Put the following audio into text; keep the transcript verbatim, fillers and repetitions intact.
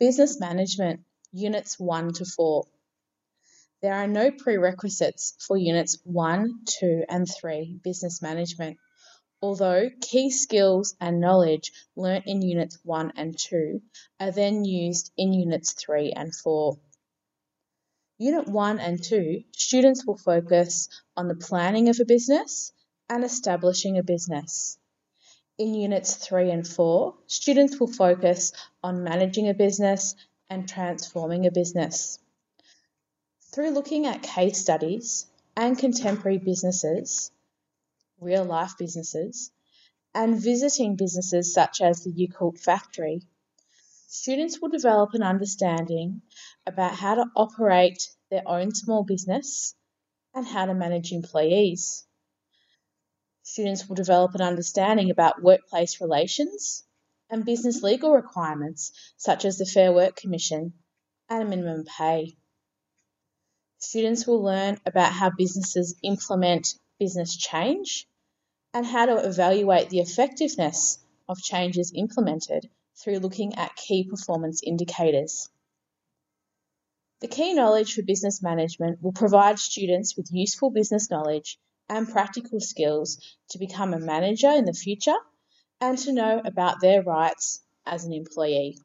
Business Management, Units one to four. There are no prerequisites for Units one, two and three Business Management, although key skills and knowledge learnt in Units one and two are then used in Units three and four. Unit one and two, students will focus on the planning of a business and establishing a business. In Units three and four, students will focus on managing a business and transforming a business. Through looking at case studies and contemporary businesses, real-life businesses, and visiting businesses such as the UCult Factory, students will develop an understanding about how to operate their own small business and how to manage employees. Students will develop an understanding about workplace relations and business legal requirements such as the Fair Work Commission and minimum pay. Students will learn about how businesses implement business change and how to evaluate the effectiveness of changes implemented through looking at key performance indicators. The key knowledge for business management will provide students with useful business knowledge and practical skills to become a manager in the future and to know about their rights as an employee.